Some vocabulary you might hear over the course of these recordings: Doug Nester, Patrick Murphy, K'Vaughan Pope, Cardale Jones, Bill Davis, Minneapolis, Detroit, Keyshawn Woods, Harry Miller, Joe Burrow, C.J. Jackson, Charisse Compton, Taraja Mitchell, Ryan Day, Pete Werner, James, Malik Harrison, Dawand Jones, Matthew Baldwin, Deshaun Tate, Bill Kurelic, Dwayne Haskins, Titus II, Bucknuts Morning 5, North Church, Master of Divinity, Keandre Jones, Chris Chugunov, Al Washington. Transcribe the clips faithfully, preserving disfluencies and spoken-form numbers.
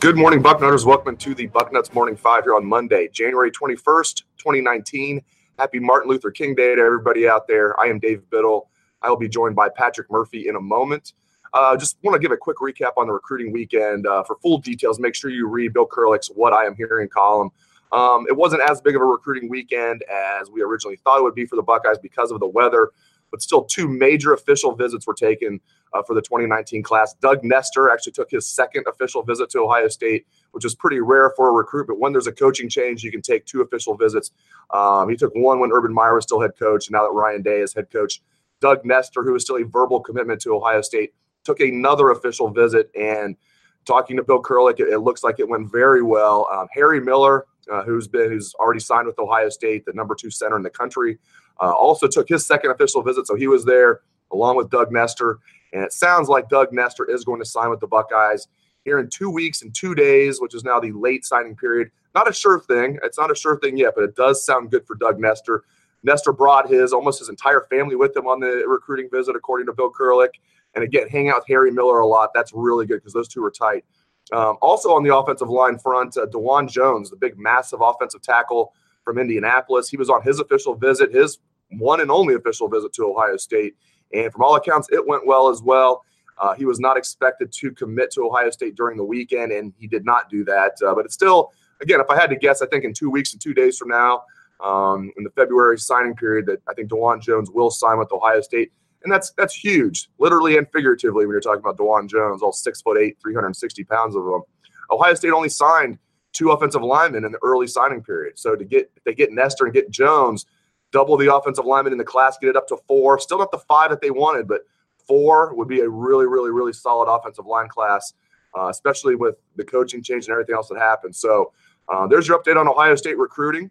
Good morning, Bucknutters. Welcome to the Bucknuts Morning five here on Monday, January twenty-first, twenty nineteen. Happy Martin Luther King Day to everybody out there. I am Dave Biddle. I will be joined by Patrick Murphy in a moment. Uh, just want to give a quick recap on the recruiting weekend. Uh, for full details, make sure you read Bill Kurelic's What I Am Hearing column. Um, it wasn't as big of a recruiting weekend as we originally thought it would be for the Buckeyes because of the weather, but still two major official visits were taken Uh, for the twenty nineteen class. Doug Nester actually took his second official visit to Ohio State, which is pretty rare for a recruit, but when there's a coaching change, you can take two official visits. Um, he took one when Urban Meyer was still head coach, and now that Ryan Day is head coach, Doug Nester, who is still a verbal commitment to Ohio State, took another official visit, and talking to Bill Kurelic, it, it looks like it went very well. Um, Harry Miller, uh, who's been who's already signed with Ohio State, the number two center in the country, uh, also took his second official visit, so he was there along with Doug Nester. And it sounds like Doug Nester is going to sign with the Buckeyes here in two weeks and two days, which is now the late signing period. Not a sure thing. It's not a sure thing yet, but it does sound good for Doug Nester. Nester brought his almost his entire family with him on the recruiting visit, according to Bill Kurelic. And, again, hang out with Harry Miller a lot. That's really good because those two were tight. Um, also on the offensive line front, uh, Dawand Jones, the big, massive offensive tackle from Indianapolis. He was on his official visit, his one and only official visit to Ohio State. And from all accounts, it went well as well. Uh, he was not expected to commit to Ohio State during the weekend, and he did not do that. Uh, but it's still, again, if I had to guess, I think in two weeks and two days from now, um, in the February signing period, that I think Dawand Jones will sign with Ohio State. And that's that's huge, literally and figuratively, when you're talking about Dawand Jones, all six foot eight, three hundred sixty pounds of them. Ohio State only signed two offensive linemen in the early signing period. So to get if they get Nester and get Jones, double the offensive linemen in the class, get it up to four. Still not the five that they wanted, but four would be a really, really, really solid offensive line class, uh, especially with the coaching change and everything else that happened. So uh, there's your update on Ohio State recruiting.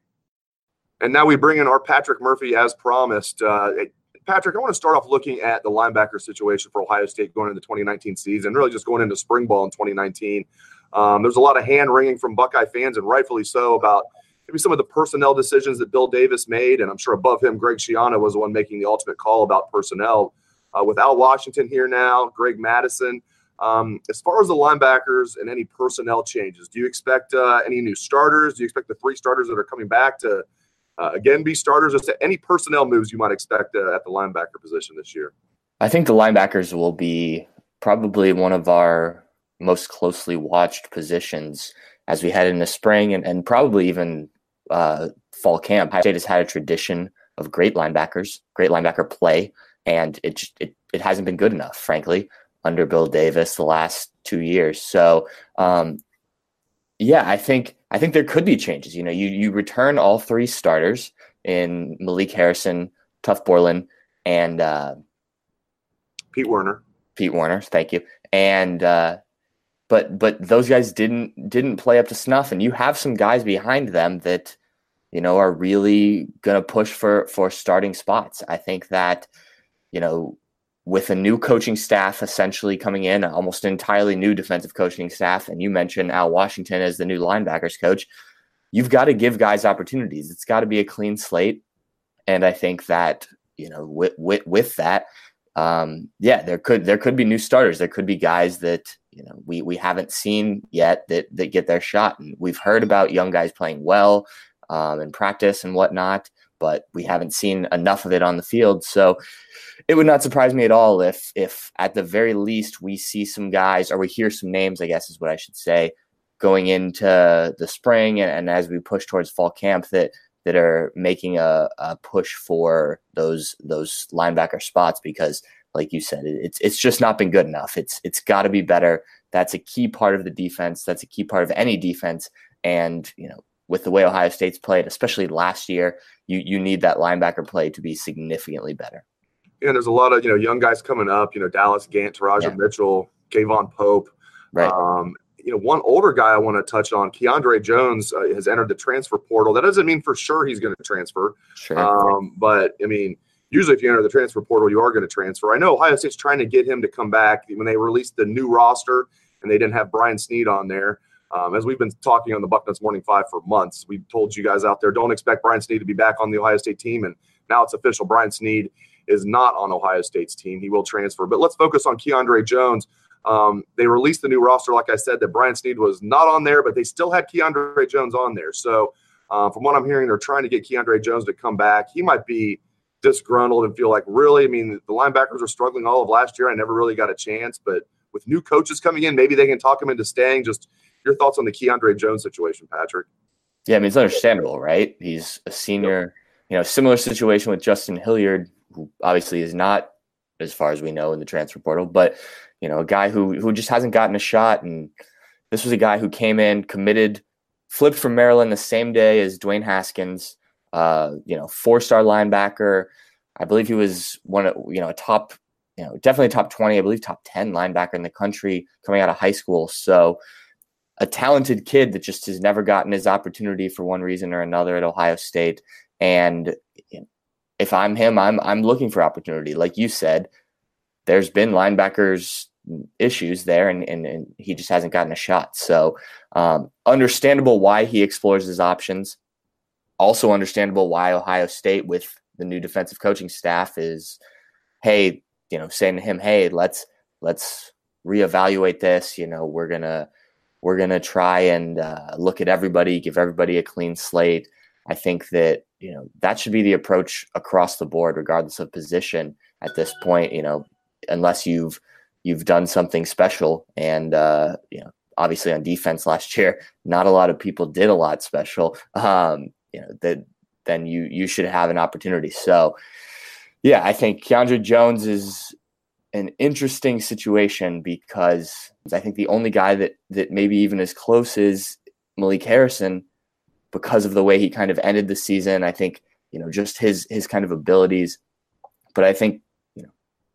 And now we bring in our Patrick Murphy as promised. Uh, Patrick, I want to start off looking at the linebacker situation for Ohio State going into the twenty nineteen season, really just going into spring ball in twenty nineteen. Um, there's a lot of hand-wringing from Buckeye fans, and rightfully so, about – maybe some of the personnel decisions that Bill Davis made, and I'm sure above him, Greg Schiano was the one making the ultimate call about personnel. Uh, with Al Washington here now, Greg Madison, um, as far as the linebackers and any personnel changes, do you expect uh, any new starters? Do you expect the three starters that are coming back to, uh, again, be starters? Just any personnel moves you might expect uh, at the linebacker position this year? I think the linebackers will be probably one of our most closely watched positions as we head into spring and, and probably even Uh, fall camp. Ohio State has had a tradition of great linebackers, great linebacker play, and it, just, it it hasn't been good enough, frankly, under Bill Davis the last two years. So, um, yeah, I think I think there could be changes. You know, you you return all three starters in Malik Harrison, Tuff Borland, and uh, Pete Werner. Pete Werner, thank you. And uh, but but those guys didn't didn't play up to snuff, and you have some guys behind them that, you know, are really going to push for, for starting spots. I think that, you know, with a new coaching staff essentially coming in, almost entirely new defensive coaching staff, and you mentioned Al Washington as the new linebackers coach, you've got to give guys opportunities. It's got to be a clean slate. And I think that, you know, with, with, with that, um, yeah, there could, there could be new starters. There could be guys that, you know, we, we haven't seen yet that, that get their shot. And we've heard about young guys playing well, Um, and practice and whatnot, but we haven't seen enough of it on the field. So it would not surprise me at all if, if at the very least we see some guys, or we hear some names, I guess is what I should say, going into the spring and, and as we push towards fall camp that that are making a, a push for those those linebacker spots because, like you said, it, it's it's just not been good enough. It's it's got to be better. That's a key part of the defense. That's a key part of any defense, and you know. With the way Ohio State's played, especially last year, you you need that linebacker play to be significantly better. Yeah, there's a lot of you know young guys coming up. You know, Dallas Gantt, Taraja yeah. Mitchell, K'Vaughan Pope. Right. Um, you know, one older guy I want to touch on, Keandre Jones, uh, has entered the transfer portal. That doesn't mean for sure he's going to transfer. Sure. Um, but, I mean, usually if you enter the transfer portal, you are going to transfer. I know Ohio State's trying to get him to come back. When they released the new roster and they didn't have Brian Snead on there, um, as we've been talking on the Bucknuts Morning five for months, we told you guys out there, don't expect Brian Snead to be back on the Ohio State team. And now it's official. Brian Snead is not on Ohio State's team. He will transfer. But let's focus on Keandre Jones. Um, they released the new roster, like I said, that Brian Snead was not on there, but they still had Keandre Jones on there. So uh, from what I'm hearing, they're trying to get Keandre Jones to come back. He might be disgruntled and feel like, really, I mean, the linebackers were struggling all of last year. I never really got a chance. But with new coaches coming in, maybe they can talk him into staying. Just your thoughts on the Keandre Jones situation, Patrick. Yeah, I mean, it's understandable, right? He's a senior, you know, similar situation with Justin Hilliard, who obviously is not, as far as we know, in the transfer portal, but you know, a guy who who just hasn't gotten a shot. And this was a guy who came in, committed, flipped from Maryland the same day as Dwayne Haskins, uh, you know, four-star linebacker. I believe he was one of, you know, a top, you know, definitely top twenty, I believe top ten linebacker in the country coming out of high school. So a talented kid that just has never gotten his opportunity for one reason or another at Ohio State. And if I'm him, I'm I'm looking for opportunity. Like you said, there's been linebackers issues there, and, and, and he just hasn't gotten a shot. So um, understandable why he explores his options. Also understandable why Ohio State, with the new defensive coaching staff, is, hey, you know, saying to him, hey, let's let's reevaluate this. You know, we're gonna we're gonna try and uh, look at everybody, give everybody a clean slate. I think that, you know, that should be the approach across the board, regardless of position at this point. You know, unless you've You've done something special, and uh, you know, obviously on defense last year, not a lot of people did a lot special. Um, you know, that then you you should have an opportunity. So, yeah, I think Keandre Jones is an interesting situation because I think the only guy that that maybe even as close is Malik Harrison, because of the way he kind of ended the season. I think, you know, just his his kind of abilities, but I think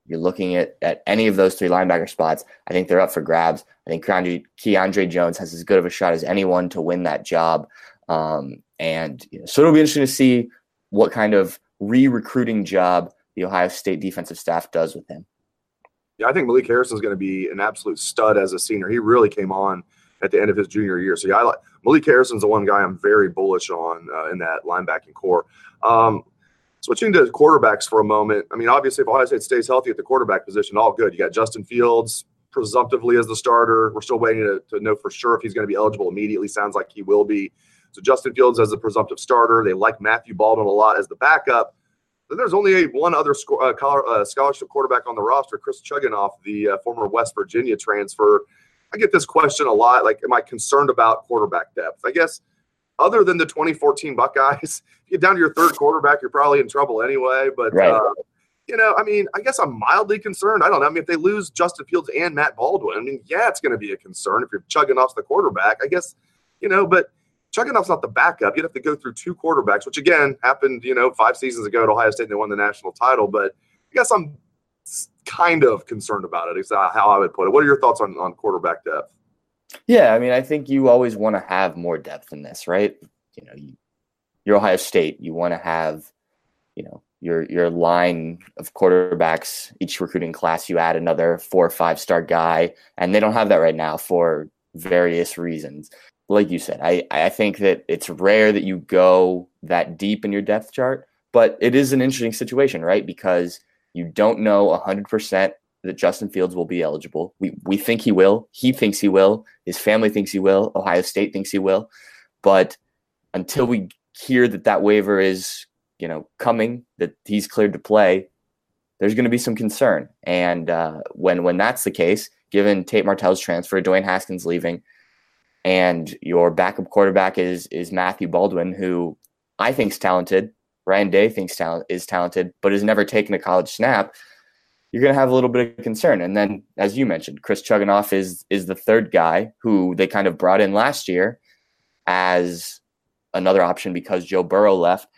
you're looking at, at any of those three linebacker spots, I think they're up for grabs. I think Keandre, Keandre Jones has as good of a shot as anyone to win that job. Um, and you know, so it'll be interesting to see what kind of re-recruiting job the Ohio State defensive staff does with him. Yeah, I think Malik Harrison is going to be an absolute stud as a senior. He really came on at the end of his junior year. So yeah, I like, Malik Harrison's the one guy I'm very bullish on uh, in that linebacking core. Um, Switching to quarterbacks for a moment, I mean, obviously, if Ohio State stays healthy at the quarterback position, all good. You got Justin Fields presumptively as the starter. We're still waiting to, to know for sure if he's going to be eligible immediately. Sounds like he will be. So Justin Fields as the presumptive starter. They like Matthew Baldwin a lot as the backup. Then there's only a, one other sco- uh, color, uh, scholarship quarterback on the roster, Chris Chugunov, the uh, former West Virginia transfer. I get this question a lot, like, am I concerned about quarterback depth? I guess other than the twenty fourteen Buckeyes, if you get down to your third quarterback, you're probably in trouble anyway. But, right. uh, you know, I mean, I guess I'm mildly concerned. I don't know. I mean, if they lose Justin Fields and Matt Baldwin, I mean, yeah, it's going to be a concern if you're Chugunov's the quarterback. I guess, you know, but Chugunov's not the backup. You'd have to go through two quarterbacks, which, again, happened, you know, five seasons ago at Ohio State and they won the national title. But I guess I'm kind of concerned about it, is how I would put it. What are your thoughts on, on quarterback depth? Yeah, I mean, I think you always want to have more depth in this, right? You know, you, you're Ohio State. You want to have, you know, your your line of quarterbacks. Each recruiting class, you add another four or five-star guy, and they don't have that right now for various reasons. Like you said, I, I think that it's rare that you go that deep in your depth chart, but it is an interesting situation, right? Because you don't know one hundred percent that Justin Fields will be eligible. We we think he will. He thinks he will. His family thinks he will. Ohio State thinks he will. But until we hear that that waiver is, you know, coming, that he's cleared to play, there's going to be some concern. And uh, when when that's the case, given Tate Martell's transfer, Dwayne Haskins leaving, and your backup quarterback is is Matthew Baldwin, who I think's talented, Ryan Day thinks talent is talented, but has never taken a college snap. You're going to have a little bit of concern. And then, as you mentioned, Chris Chugunov is is the third guy who they kind of brought in last year as another option because Joe Burrow left.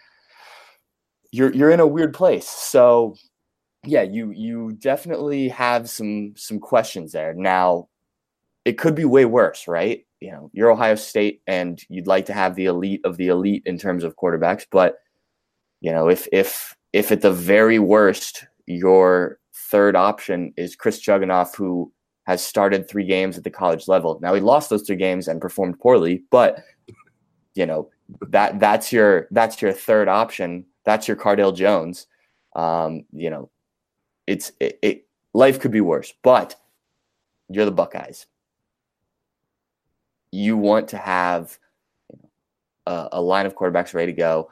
You're you're in a weird place. So, yeah, you you definitely have some some questions there. Now, it could be way worse, right? You know, you're Ohio State and you'd like to have the elite of the elite in terms of quarterbacks. But, you know, if if if at the very worst, your third option is Chris Chugunov, who has started three games at the college level. Now, he lost those three games and performed poorly, but, you know, that that's your that's your third option. That's your Cardale Jones. Um, you know, it's it, it life could be worse, but you're the Buckeyes. You want to have a, a line of quarterbacks ready to go.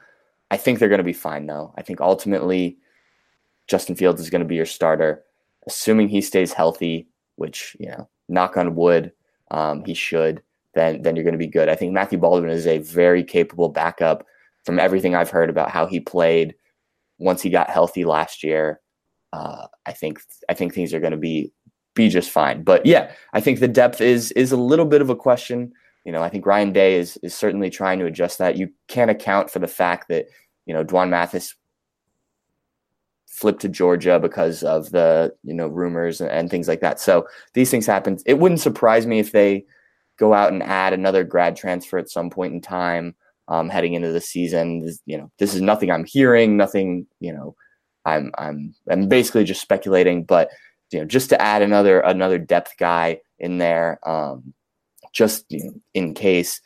I think they're going to be fine, though. I think ultimately Justin Fields is going to be your starter, assuming he stays healthy, which, you know, knock on wood, um, he should. Then, then you're going to be good. I think Matthew Baldwin is a very capable backup from everything I've heard about how he played once he got healthy last year. Uh, I think I think things are going to be be just fine. But yeah, I think the depth is is a little bit of a question. You know, I think Ryan Day is is certainly trying to adjust that. You can't account for the fact that, you know, Dwan Mathis flipped to Georgia because of the, you know, rumors and, and things like that. So these things happen. It wouldn't surprise me if they go out and add another grad transfer at some point in time, um, heading into the season. This, you know, this is nothing I'm hearing, nothing, you know, I'm I'm I'm basically just speculating, but, you know, just to add another another depth guy in there, um, just, you know, in case.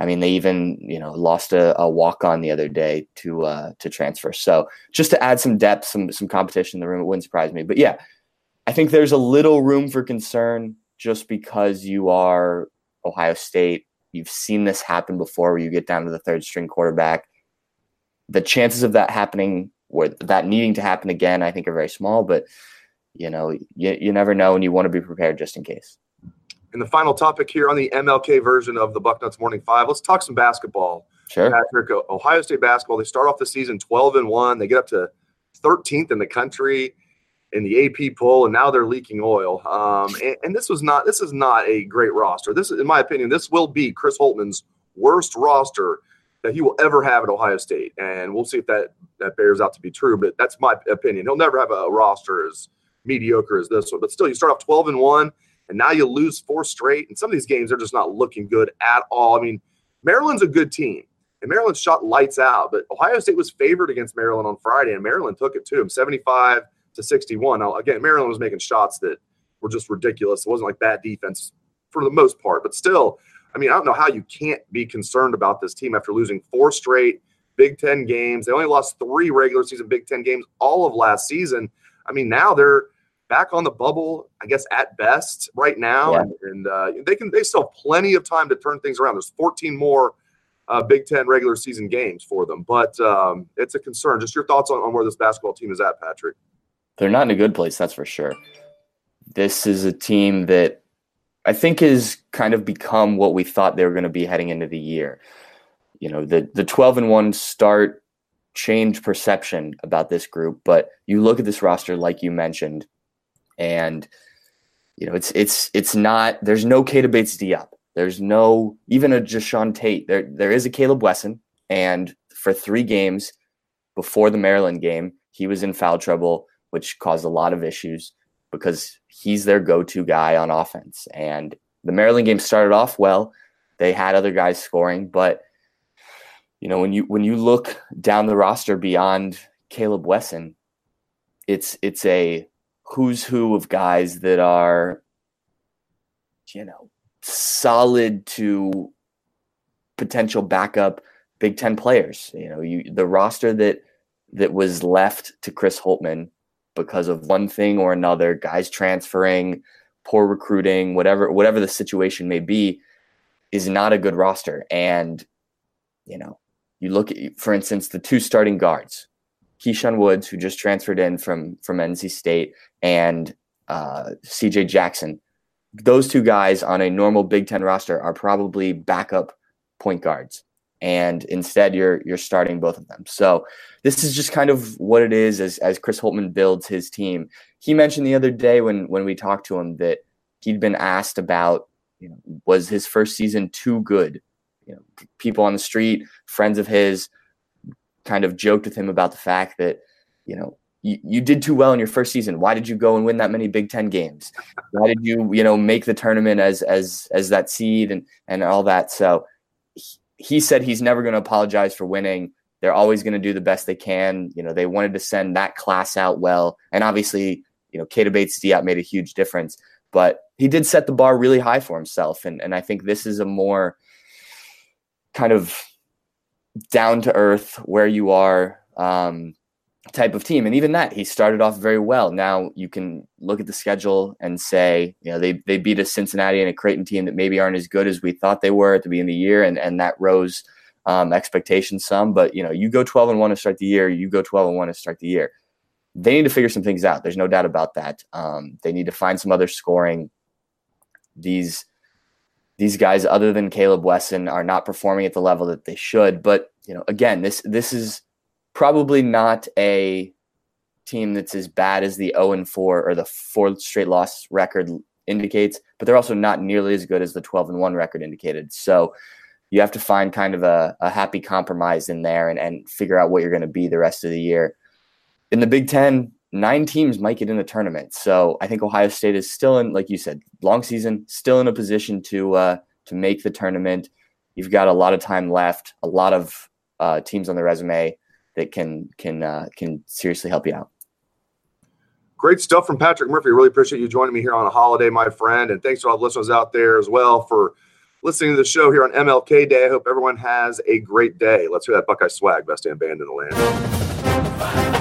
I mean, they even, you know, lost a, a walk-on the other day to uh, to transfer. So just to add some depth, some some competition in the room, it wouldn't surprise me. But yeah, I think there's a little room for concern just because you are Ohio State. You've seen this happen before where you get down to the third string quarterback. The chances of that happening or that needing to happen again, I think, are very small, but, you know, you, you never know, and you want to be prepared just in case. And the final topic here on the M L K version of the Bucknuts Morning Five, let's talk some basketball. Sure. Patrick, Ohio State basketball, they start off the season twelve and one. They get up to thirteenth in the country in the A P poll, and now they're leaking oil. Um, and, and this was not, this is not a great roster. This is, in my opinion, this will be Chris Holtmann's worst roster that he will ever have at Ohio State. And we'll see if that, that bears out to be true, but that's my opinion. He'll never have a roster as mediocre as this one, but still, you start off twelve and one, and now you lose four straight. And some of these games are just not looking good at all. I mean, Maryland's a good team, and Maryland shot lights out, but Ohio State was favored against Maryland on Friday, and Maryland took it to him, seventy-five to sixty-one. Now, again, Maryland was making shots that were just ridiculous. It wasn't like bad defense for the most part, but still, I mean, I don't know how you can't be concerned about this team after losing four straight Big Ten games. They only lost three regular season Big Ten games all of last season. I mean, now they're back on the bubble, I guess, at best right now. Yeah. And, and uh, they can they still have plenty of time to turn things around. There's fourteen more uh, Big Ten regular season games for them. But um, it's a concern. Just your thoughts on, on where this basketball team is at, Patrick. They're not in a good place, that's for sure. This is a team that I think has kind of become what we thought they were going to be heading into the year. You know, the the twelve and one start changed perception about this group, but you look at this roster, like you mentioned, and, you know, it's it's it's not. There's no Keita Bates-Diop. There's no even a Deshaun Tate. There there is a Caleb Wesson, and for three games before the Maryland game, he was in foul trouble, which caused a lot of issues because he's their go-to guy on offense. And the Maryland game started off well. They had other guys scoring, but, you know, when you when you look down the roster beyond Caleb Wesson, it's it's a who's who of guys that are, you know, solid to potential backup Big Ten players. You know, you the roster that that was left to Chris Holtmann because of one thing or another, guys transferring, poor recruiting, whatever whatever the situation may be, is not a good roster. And, you know, you look at, for instance, the two starting guards, Keyshawn Woods, who just transferred in from, from N C State, and uh, C J Jackson. Those two guys on a normal Big Ten roster are probably backup point guards, and instead you're you're starting both of them. So this is just kind of what it is as as Chris Holtmann builds his team. He mentioned the other day when when we talked to him that he'd been asked about, you know, was his first season too good? You know, people on the street, friends of his, kind of joked with him about the fact that, you know, you, you did too well in your first season. Why did you go and win that many Big Ten games? Why did you, you know, make the tournament as as as that seed and and all that? So he, he said he's never going to apologize for winning. They're always going to do the best they can. You know, they wanted to send that class out well. And obviously, you know, Keita Bates-Diop made a huge difference. But he did set the bar really high for himself. And, and I think this is a more kind of down-to-earth, where you are um, type of team. And even that, he started off very well. Now you can look at the schedule and say, you know, they they beat a Cincinnati and a Creighton team that maybe aren't as good as we thought they were at the beginning of the year. And, and that rose – Um, expectations some, but you know, you go twelve and one to start the year, you go twelve and one to start the year. They need to figure some things out. There's no doubt about that. Um, they need to find some other scoring. These, these guys, other than Caleb Wesson, are not performing at the level that they should. But you know, again, this, this is probably not a team that's as bad as the oh and four or the four straight loss record indicates, but they're also not nearly as good as the twelve and one record indicated. So you have to find kind of a, a happy compromise in there and, and figure out what you're going to be the rest of the year. In the Big Ten, nine teams might get in the tournament. So I think Ohio State is still in, like you said, long season, still in a position to uh, to make the tournament. You've got a lot of time left, a lot of uh, teams on the resume that can can uh, can seriously help you out. Great stuff from Patrick Murphy. Really appreciate you joining me here on a holiday, my friend. And thanks to all the listeners out there as well for listening to the show here on M L K Day. I hope everyone has a great day. Let's hear that Buckeye swag, best damn band in the land.